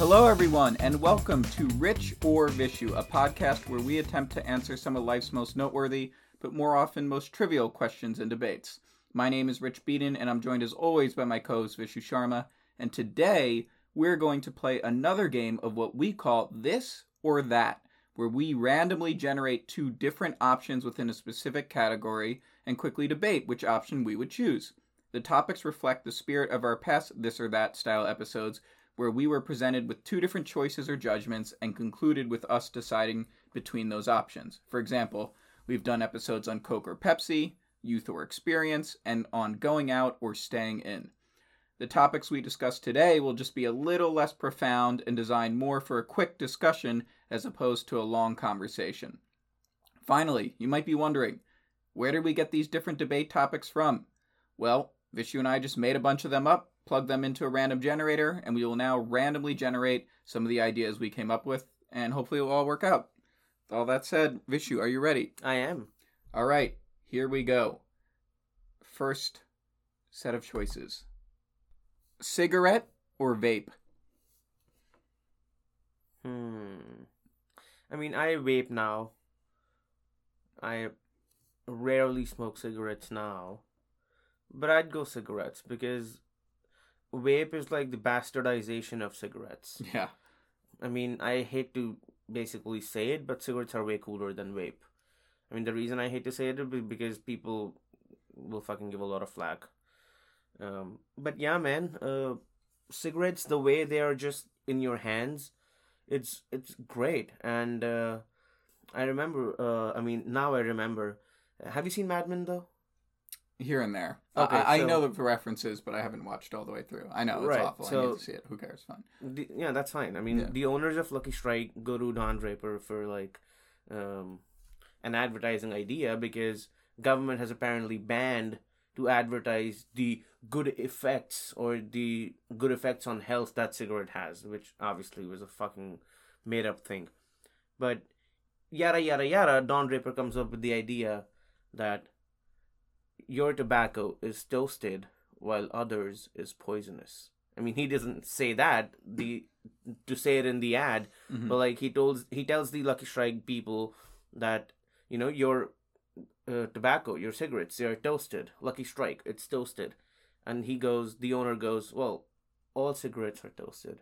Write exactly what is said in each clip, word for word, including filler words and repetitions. Hello, everyone, and welcome to Rich or Vishu, a podcast where we attempt to answer some of life's most noteworthy, but more often most trivial questions and debates. My name is Rich Beaton, and I'm joined as always by my co-host Vishu Sharma, and today we're going to play another game of what we call This or That, where we randomly generate two different options within a specific category and quickly debate which option we would choose. The topics reflect the spirit of our past This or That style episodes, where we were presented with two different choices or judgments and concluded with us deciding between those options. For example, we've done episodes on Coke or Pepsi, youth or experience, and on going out or staying in. The topics we discuss today will just be a little less profound and designed more for a quick discussion as opposed to a long conversation. Finally, you might be wondering, where did we get these different debate topics from? Well, Vishu and I just made a bunch of them up, plugged them into a random generator, and we will now randomly generate some of the ideas we came up with, and hopefully it will all work out. With all that said, Vishu, are you ready? I am. All right, here we go. First set of choices. Cigarette or vape? Hmm. I mean, I vape now. I rarely smoke cigarettes now. But I'd go cigarettes because vape is like the bastardization of cigarettes. Yeah. I mean, I hate to basically say it, but cigarettes are way cooler than vape. I mean, the reason I hate to say it is because people will fucking give a lot of flack. Um, but yeah, man, uh, cigarettes, the way they are just in your hands, it's it's great. And uh, I remember, uh, I mean, now I remember. Have you seen Mad Men, though? Here and there. Okay, I, I so, know the references, but I haven't watched all the way through. I know, it's right, awful. So, I need to see it. Who cares? Fine. The, yeah, that's fine. I mean, yeah. The owners of Lucky Strike go to Don Draper for, like, um, an advertising idea because government has apparently banned to advertise the good effects or the good effects on health that cigarette has, which obviously was a fucking made-up thing. But yada, yada, yada, Don Draper comes up with the idea that your tobacco is toasted while others is poisonous. I mean, he doesn't say that the to say it in the ad, mm-hmm. but like he told he tells the Lucky Strike people that, you know, your uh, tobacco, your cigarettes, they are toasted. Lucky Strike, it's toasted. And he goes, the owner goes, well, all cigarettes are toasted.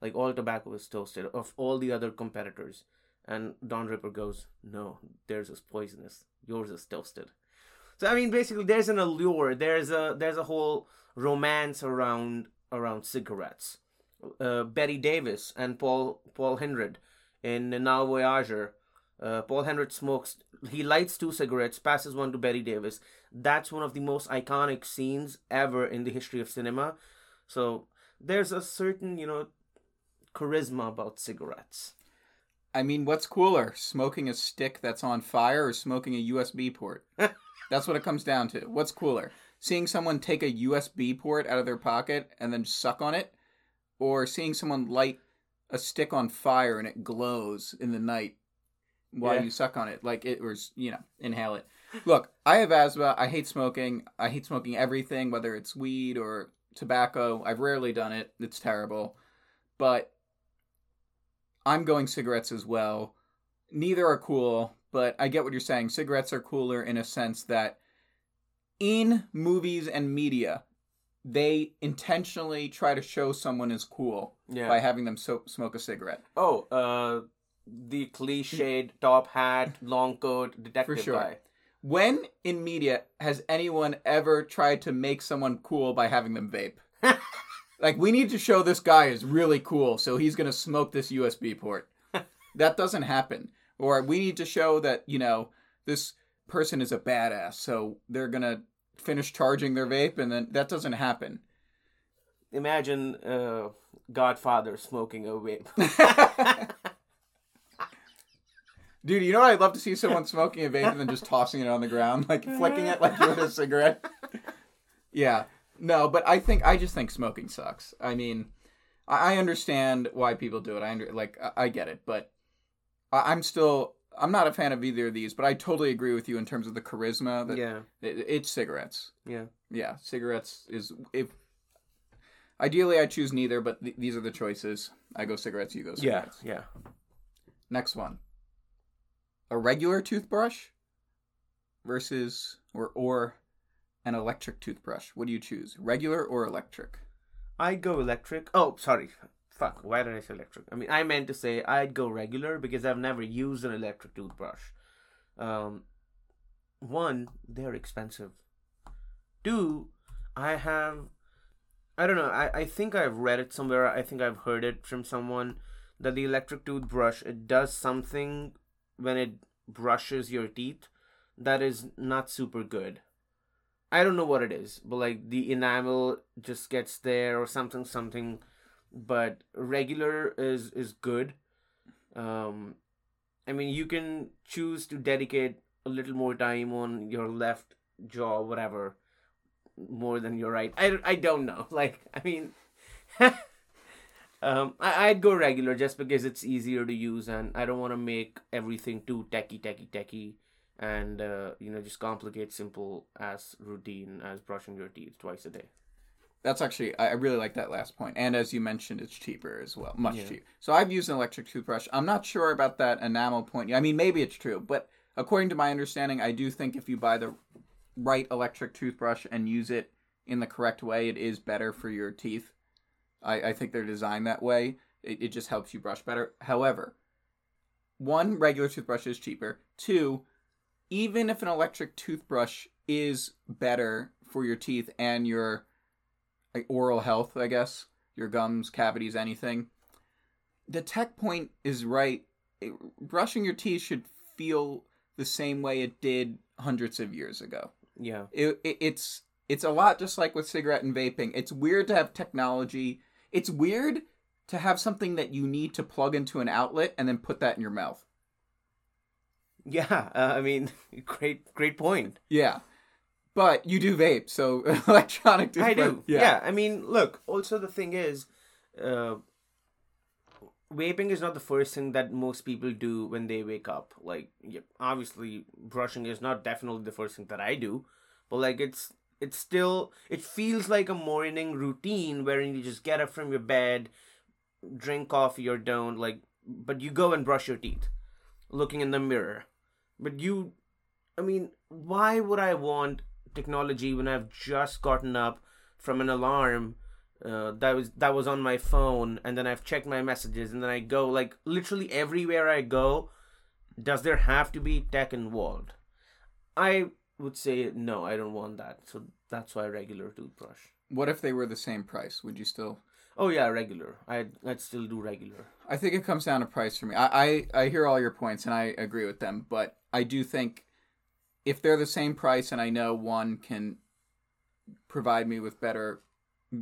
Like, all tobacco is toasted of all the other competitors. And Don Draper goes, no, theirs is poisonous. Yours is toasted. So, I mean, basically, there's an allure. There's a there's a whole romance around around cigarettes. Uh, Bette Davis and Paul Paul Henreid in Now Voyager. Uh, Paul Henreid smokes. He lights two cigarettes, passes one to Bette Davis. That's one of the most iconic scenes ever in the history of cinema. So there's a certain, you know, charisma about cigarettes. I mean, what's cooler, smoking a stick that's on fire or smoking a U S B port? That's what it comes down to. What's cooler? Seeing someone take a U S B port out of their pocket and then suck on it? Or seeing someone light a stick on fire and it glows in the night while yeah. you suck on it? Like, it was, you know, inhale it. Look, I have asthma. I hate smoking. I hate smoking everything, whether it's weed or tobacco. I've rarely done it. It's terrible. But I'm going cigarettes as well. Neither are cool. But I get what you're saying. Cigarettes are cooler in a sense that in movies and media, they intentionally try to show someone is cool yeah. by having them so- smoke a cigarette. Oh, uh, the cliched top hat, long coat, detective For sure. guy. When in media has anyone ever tried to make someone cool by having them vape? Like, we need to show this guy is really cool, so he's going to smoke this U S B port. That doesn't happen. Or we need to show that, you know, this person is a badass, so they're going to finish charging their vape, and then that doesn't happen. Imagine uh, Godfather smoking a vape. Dude, you know what? I'd love to see someone smoking a vape and then just tossing it on the ground, like flicking it like you would a cigarette. Yeah. No, but I think, I just think smoking sucks. I mean, I understand why people do it. I under, like, I get it, but I'm still, I'm not a fan of either of these, but I totally agree with you in terms of the charisma. That yeah. It, it's cigarettes. Yeah. Yeah. Cigarettes is, if, Ideally, I choose neither, but th- these are the choices. I go cigarettes, you go cigarettes. Yeah, yeah. Next one. A regular toothbrush versus, or or an electric toothbrush. What do you choose? Regular or electric? I go electric. Oh, sorry. Fuck, why did I say electric? I mean, I meant to say I'd go regular because I've never used an electric toothbrush. Um, one, they're expensive. Two, I have... I don't know. I, I think I've read it somewhere. I think I've heard it from someone that the electric toothbrush, it does something when it brushes your teeth that is not super good. I don't know what it is, but like the enamel just gets there or something, something. But regular is, is good. Um, I mean, you can choose to dedicate a little more time on your left jaw, whatever, more than your right. I, I don't know. Like, I mean, um, I, I'd go regular just because it's easier to use and I don't want to make everything too techie, techie, techie and, uh, you know, just complicate simple as routine as brushing your teeth twice a day. That's actually, I really like that last point. And as you mentioned, it's cheaper as well. Much yeah. cheaper. So I've used an electric toothbrush. I'm not sure about that enamel point. I mean, maybe it's true. But according to my understanding, I do think if you buy the right electric toothbrush and use it in the correct way, it is better for your teeth. I, I think they're designed that way. It, it just helps you brush better. However, one, regular toothbrush is cheaper. Two, even if an electric toothbrush is better for your teeth and your... oral health, I guess, your gums, cavities, anything. The tech point is right. It, brushing your teeth should feel the same way it did hundreds of years ago. Yeah. It, it, it's it's a lot just like with cigarette and vaping. It's weird to have technology. It's weird to have something that you need to plug into an outlet and then put that in your mouth. Yeah. Uh, I mean, great, great point. Yeah. But you do vape, so electronic toothbrush. I do. Yeah. yeah. I mean, look, also the thing is, uh, vaping is not the first thing that most people do when they wake up. Like, obviously, brushing is not definitely the first thing that I do. But, like, it's it's still, it feels like a morning routine wherein you just get up from your bed, drink coffee or don't, like, but you go and brush your teeth, looking in the mirror. But you, I mean, why would I want technology when I've just gotten up from an alarm uh, that was that was on my phone, and then I've checked my messages, and then I go, like, literally everywhere I go, does there have to be tech involved? I would say no, I don't want that. So that's why regular toothbrush. What if they were the same price? Would you still? Oh yeah, regular. I'd, I'd still do regular. I think it comes down to price for me. I, I, I hear all your points, and I agree with them, but I do think if they're the same price and I know one can provide me with better,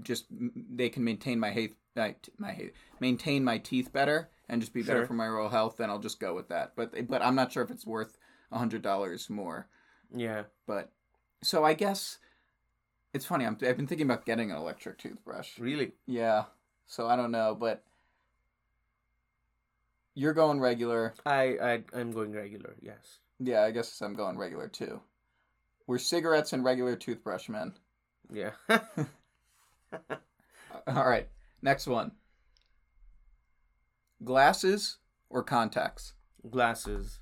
just they can maintain my hate, my, my hate, maintain my teeth better and just be sure. better for my oral health, then I'll just go with that. But but I'm not sure if it's worth one hundred dollars more. Yeah. But so I guess it's funny. I'm, I've been thinking about getting an electric toothbrush. Really? Yeah. So I don't know, but you're going regular. I, I I'm going regular. Yes. Yeah, I guess I'm going regular, too. We're cigarettes and regular toothbrush, man. Yeah. All right, next one. Glasses or contacts? Glasses.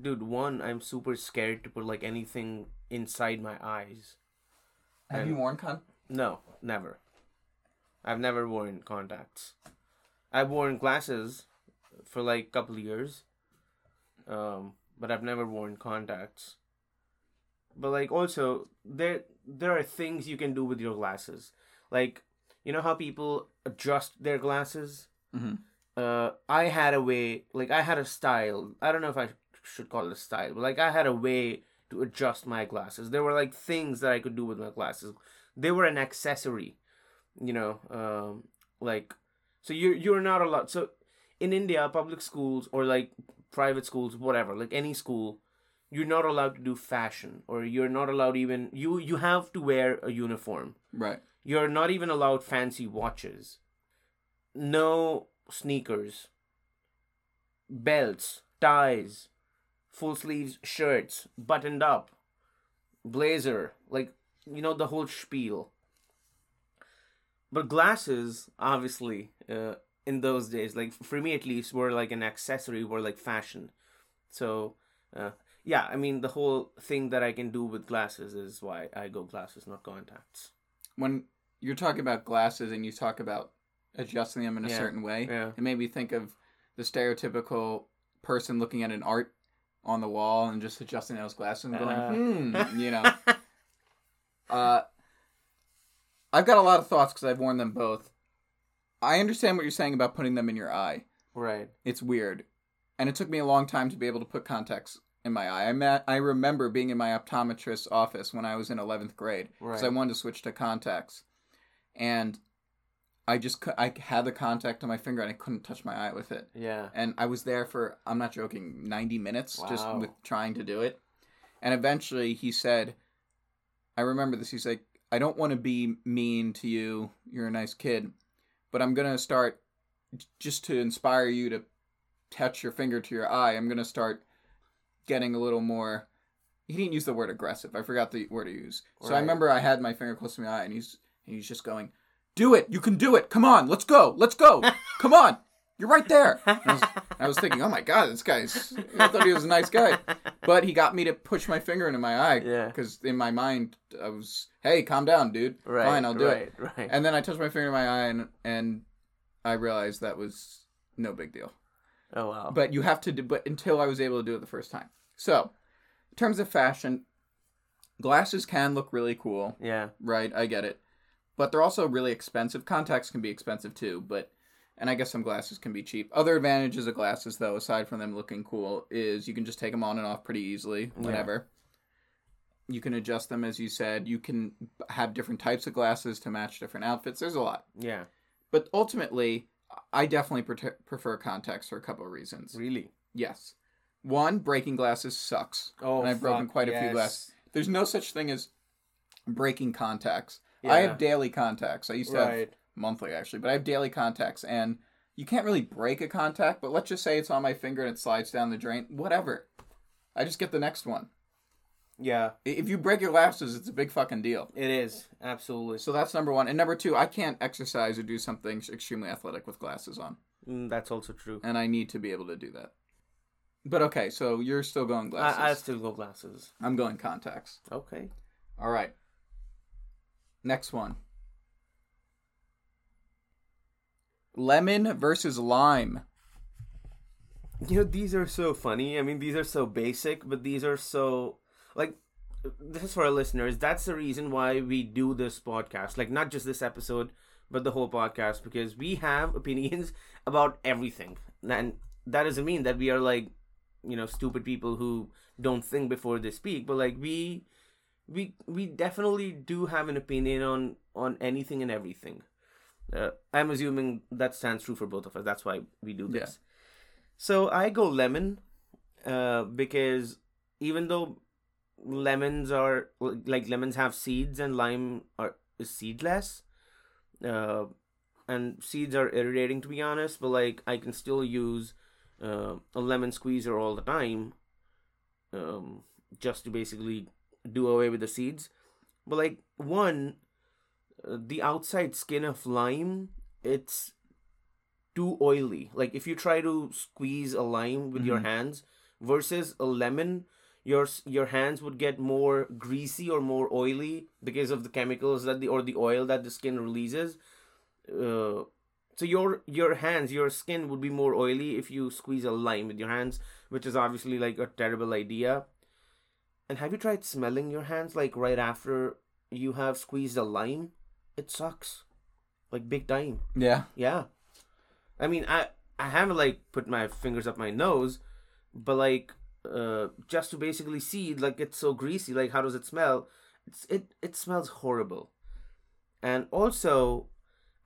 Dude, one, I'm super scared to put, like, anything inside my eyes. Have and... you worn contacts? No, never. I've never worn contacts. I've worn glasses for, like, a couple of years. Um, but I've never worn contacts. But, like, also, there there are things you can do with your glasses. Like, you know how people adjust their glasses? Mm-hmm. Uh, I had a way, like, I had a style. I don't know if I should call it a style, but, like, I had a way to adjust my glasses. There were, like, things that I could do with my glasses. They were an accessory, you know? Um, like, so you're, you're not allowed. So, in India, public schools or, like, private schools, whatever, like any school, you're not allowed to do fashion, or you're not allowed even, you you have to wear a uniform. Right. You're not even allowed fancy watches. No sneakers. Belts, ties, full sleeves shirts, buttoned up, blazer, like, you know, the whole spiel. But glasses, obviously, uh, in those days, like for me at least, were like an accessory, were like fashion. So, uh, yeah, I mean, the whole thing that I can do with glasses is why I go glasses, not contacts. When you're talking about glasses and you talk about adjusting them in a yeah. certain way, yeah. it made me think of the stereotypical person looking at an art on the wall and just adjusting those glasses and going, uh. hmm, you know. uh, I've got a lot of thoughts because I've worn them both. I understand what you're saying about putting them in your eye. Right. It's weird. And it took me a long time to be able to put contacts in my eye. I met, I remember being in my optometrist's office when I was in eleventh grade. Right. Because I wanted to switch to contacts. And I just I had the contact on my finger and I couldn't touch my eye with it. Yeah. And I was there for, I'm not joking, ninety minutes wow. just with trying to do it. And eventually he said, I remember this, he's like, I don't want to be mean to you. You're a nice kid. But I'm going to start, just to inspire you to touch your finger to your eye, I'm going to start getting a little more, he didn't use the word aggressive. I forgot the word to use. Right. So I remember I had my finger close to my eye and he's and he's just going, do it. You can do it. Come on. Let's go. Let's go. Come on. You're right there. And I was, I was thinking, oh my God, this guy's, I thought he was a nice guy. But he got me to push my finger into my eye. Yeah. Because in my mind, I was, hey, calm down, dude. Right, fine, I'll do right, it. Right. And then I touched my finger to my eye and, and I realized that was no big deal. Oh, wow. But you have to do, but until I was able to do it the first time. So, in terms of fashion, glasses can look really cool. Yeah. Right? I get it. But they're also really expensive. Contacts can be expensive too, but, and I guess some glasses can be cheap. Other advantages of glasses, though, aside from them looking cool, is you can just take them on and off pretty easily, whenever. Yeah. You can adjust them, as you said. You can have different types of glasses to match different outfits. There's a lot. Yeah. But ultimately, I definitely pre- prefer contacts for a couple of reasons. Really? Yes. One, breaking glasses sucks. Oh, and I've fuck, broken quite yes. a few glasses. There's no such thing as breaking contacts. Yeah. I have daily contacts. I used to right. have monthly, actually, but I have daily contacts, and you can't really break a contact, but let's just say it's on my finger and it slides down the drain. Whatever. I just get the next one. Yeah. If you break your glasses, it's a big fucking deal. It is. Absolutely. So that's number one. And number two, I can't exercise or do something extremely athletic with glasses on. Mm, that's also true. And I need to be able to do that. But okay, so you're still going glasses. I, I still go glasses. I'm going contacts. Okay. All right. Next one. Lemon versus lime. You know, these are so funny. I mean, these are so basic, but these are so... Like, this is for our listeners. That's the reason why we do this podcast. Like, not just this episode, but the whole podcast. Because we have opinions about everything. And that doesn't mean that we are, like, you know, stupid people who don't think before they speak. But, like, we we we definitely do have an opinion on, on anything and everything. Uh, I'm assuming that stands true for both of us. That's why we do this. Yeah. So, I go lemon. Uh, because even though... Lemons are like lemons have seeds and lime are is seedless, uh, and seeds are irritating to be honest. But like I can still use uh, a lemon squeezer all the time, um, just to basically do away with the seeds. But like one, uh, the outside skin of lime, it's too oily. Like if you try to squeeze a lime with mm-hmm. your hands versus a lemon. Your your hands would get more greasy or more oily because of the chemicals that the or the oil that the skin releases. Uh, so your your hands, your skin would be more oily if you squeeze a lime with your hands, which is obviously like a terrible idea. And have you tried smelling your hands like right after you have squeezed a lime? It sucks, like big time. Yeah, yeah. I mean, I I haven't like put my fingers up my nose, but like. Uh, just to basically see, like, it's so greasy, like, how does it smell? It's, it, it smells horrible. And also,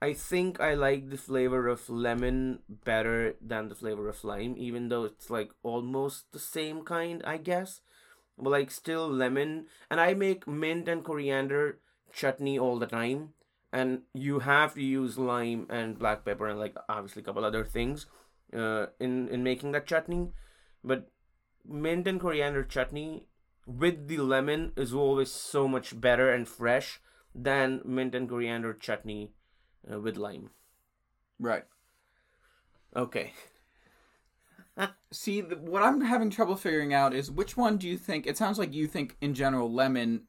I think I like the flavor of lemon better than the flavor of lime, even though it's, like, almost the same kind, I guess. But, like, still lemon. And I make mint and coriander chutney all the time. And you have to use lime and black pepper and, like, obviously a couple other things uh, in, in making that chutney. But mint and coriander chutney with the lemon is always so much better and fresh than mint and coriander chutney uh, with lime. Right. Okay. See, the, what I'm having trouble figuring out is which one do you think... It sounds like you think, in general, lemon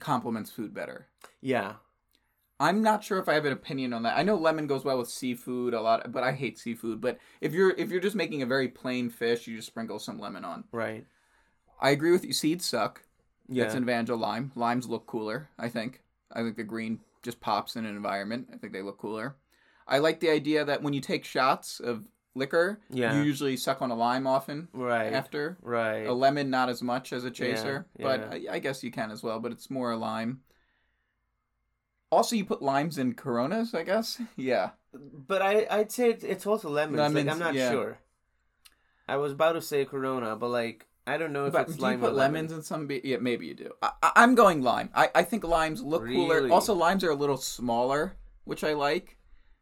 complements food better. Yeah. I'm not sure if I have an opinion on that. I know lemon goes well with seafood a lot, but I hate seafood. But if you're if you're just making a very plain fish, you just sprinkle some lemon on. Right. I agree with you. Seeds suck. Yeah. It's an advantage of lime. Limes look cooler, I think. I think the green just pops in an environment. I think they look cooler. I like the idea that when you take shots of liquor, yeah. you usually suck on a lime often right. after. Right. A lemon, not as much as a chaser. Yeah. But yeah. I, I guess you can as well, but it's more a lime. Also, you put limes in Coronas, I guess? Yeah. But I, I'd say it's also lemons. lemons like, I'm not yeah. sure. I was about to say Corona, but like... I don't know if but it's lime or lemon. Do you put lemons in some beer? Yeah, maybe you do. I, I'm going lime. I, I think limes look really? cooler. Also, limes are a little smaller, which I like.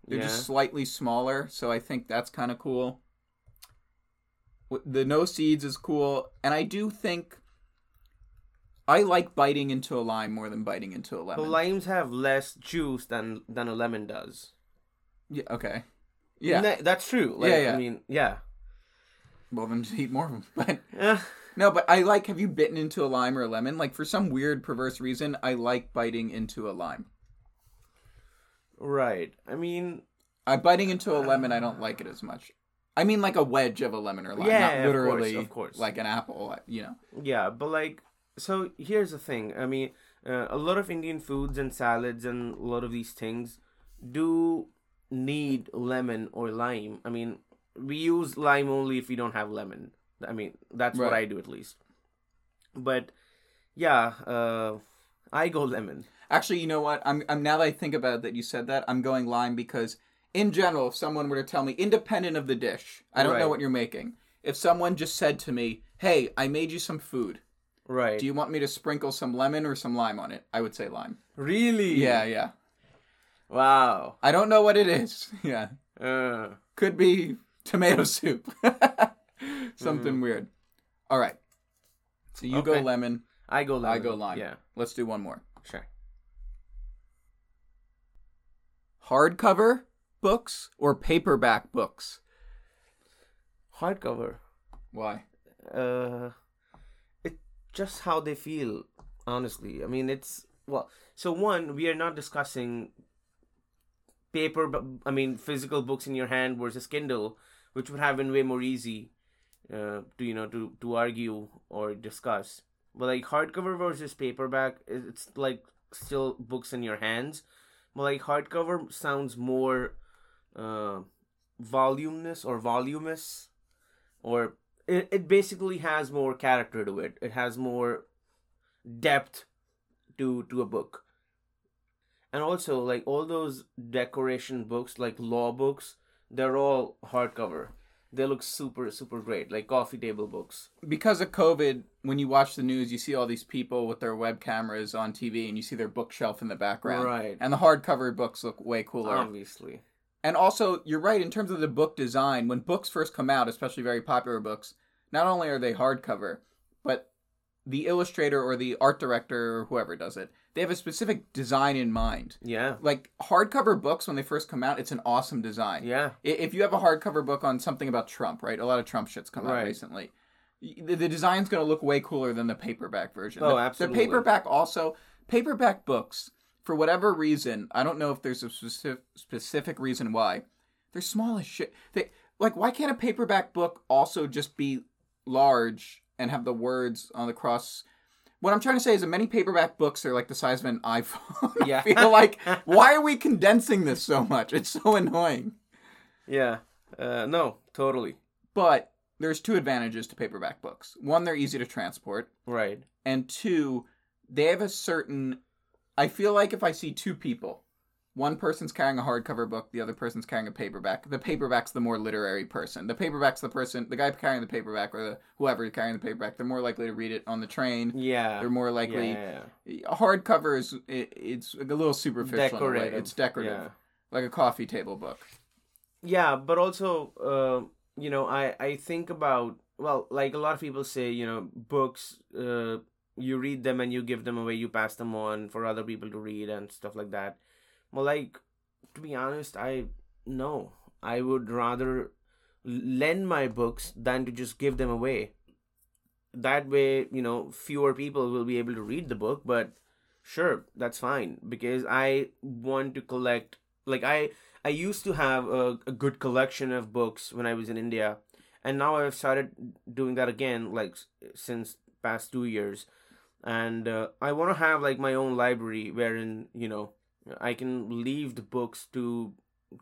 They're yeah. just slightly smaller, so I think that's kind of cool. The no seeds is cool. And I do think I like biting into a lime more than biting into a lemon. But limes have less juice than, than a lemon does. Yeah, okay. Yeah. That, that's true. Like, yeah, yeah. I mean, yeah. Well, then just eat more of them. But, yeah. No, but I like, have you bitten into a lime or a lemon? Like, for some weird, perverse reason, I like biting into a lime. Right. I mean... I biting into a lemon, I don't like it as much. I mean, like a wedge of a lemon or lime. Yeah, not literally, of course, of course. Like an apple, you know. Yeah, but like, so here's the thing. I mean, uh, a lot of Indian foods and salads and a lot of these things do need lemon or lime. I mean... We use lime only if we don't have lemon. I mean, that's right. what I do at least. But yeah, uh, I go lemon. Actually, you know what? I'm I'm now that I think about it, that you said that, I'm going lime because in general, if someone were to tell me, independent of the dish, I don't right. know what you're making. If someone just said to me, "Hey, I made you some food. Right? Do you want me to sprinkle some lemon or some lime on it?" I would say lime. Really? Yeah, yeah. Wow. I don't know what it is. Yeah. Uh. Could be. Tomato soup. Something mm. weird. All right. So you okay. go lemon. I go lemon. I go lime. Yeah. Let's do one more. Sure. Hardcover books or paperback books? Hardcover. Why? Uh, it's just how they feel, honestly. I mean, it's... Well, so one, we are not discussing paper, I mean, physical books in your hand versus Kindle, which would have been way more easy uh, to, you know, to, to argue or discuss. But, like, hardcover versus paperback, it's, like, still books in your hands. But, like, hardcover sounds more uh, voluminous or voluminous. Or it, it basically has more character to it. It has more depth to to a book. And also, like, all those decoration books, like law books, they're all hardcover. They look super, super great, like coffee table books. Because of COVID, when you watch the news, you see all these people with their web cameras on T V, and you see their bookshelf in the background. Right. And the hardcover books look way cooler. Obviously. And also, you're right, in terms of the book design, when books first come out, especially very popular books, not only are they hardcover, but the illustrator or the art director or whoever does it, they have a specific design in mind. Yeah. Like, hardcover books, when they first come out, it's an awesome design. Yeah. If you have a hardcover book on something about Trump, right? A lot of Trump shit's come right. out recently. The design's going to look way cooler than the paperback version. Oh, the, absolutely. The paperback also... Paperback books, for whatever reason, I don't know if there's a specific, specific reason why, they're small as shit. They, like, why can't a paperback book also just be large and have the words on the cross... What I'm trying to say is that many paperback books are like the size of an iPhone. Yeah. I feel like, why are we condensing this so much? It's so annoying. Yeah. Uh, no, totally. But there's two advantages to paperback books. One, they're easy to transport. Right. And two, they have a certain... I feel like if I see two people, one person's carrying a hardcover book, the other person's carrying a paperback, the paperback's the more literary person. The paperback's the person, the guy carrying the paperback or the whoever carrying the paperback, they're more likely to read it on the train. Yeah. They're more likely... Yeah, yeah, yeah. Hardcover is, it, it's a little superficial. Decorative. It's decorative. Yeah. Like a coffee table book. Yeah, but also, uh, you know, I, I think about, well, like a lot of people say, you know, books, uh, you read them and you give them away, you pass them on for other people to read and stuff like that. Well, like, to be honest, I no. I would rather lend my books than to just give them away. That way, you know, fewer people will be able to read the book, but sure, that's fine, because I want to collect, like I, I used to have a, a good collection of books when I was in India, and now I've started doing that again, like since past two years. And uh, I want to have like my own library wherein, you know, I can leave the books to,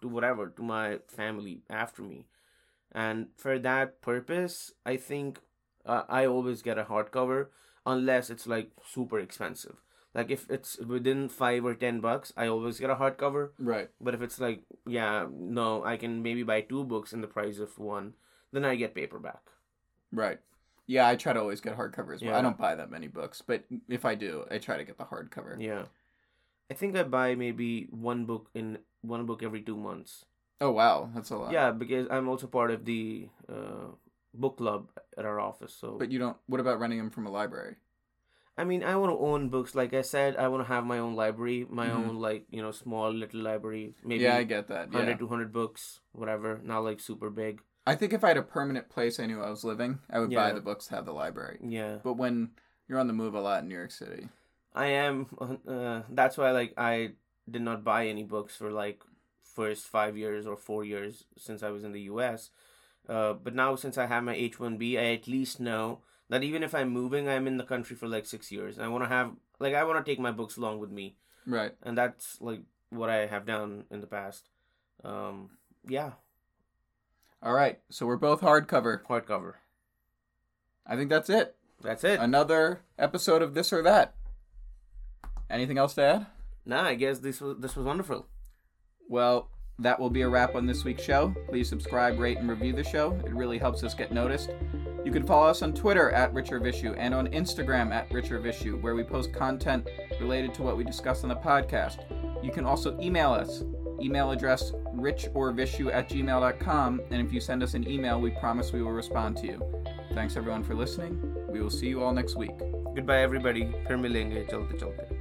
to whatever, to my family after me. And for that purpose, I think uh, I always get a hardcover unless it's like super expensive. Like if it's within five or ten bucks, I always get a hardcover. Right. But if it's like, yeah, no, I can maybe buy two books in the price of one, then I get paperback. Right. Yeah, I try to always get hardcover as well. Yeah. I don't buy that many books, but if I do, I try to get the hardcover. Yeah. I think I buy maybe one book in one book every two months. Oh, wow. That's a lot. Yeah, because I'm also part of the uh, book club at our office. So. But you don't... What about renting them from a library? I mean, I want to own books. Like I said, I want to have my own library, my mm-hmm. own, like, you know, small little library. Maybe yeah, I get that. Yeah. one hundred, two hundred books, whatever. Not, like, super big. I think if I had a permanent place I knew I was living, I would yeah. buy the books to have the library. Yeah. But when you're on the move a lot in New York City. I am. Uh, that's why, like, I did not buy any books for, like... first five years or four years since I was in the U S. Uh, but now since I have my H one B, I at least know that even if I'm moving, I'm in the country for like six years. I want to have, like, I want to take my books along with me. Right. And that's like what I have done in the past. Um, yeah. All right. So we're both hardcover. Hardcover. I think that's it. That's it. Another episode of This or That. Anything else to add? Nah, I guess this was, this was wonderful. Well, that will be a wrap on this week's show. Please subscribe, rate, and review the show. It really helps us get noticed. You can follow us on Twitter at Rich or Vishu and on Instagram at Rich or Vishu, where we post content related to what we discuss on the podcast. You can also email us. Email address richorvishu at gmail dot com, and if you send us an email, we promise we will respond to you. Thanks, everyone, for listening. We will see you all next week. Goodbye, everybody. Phir milenge. Chalte chalte.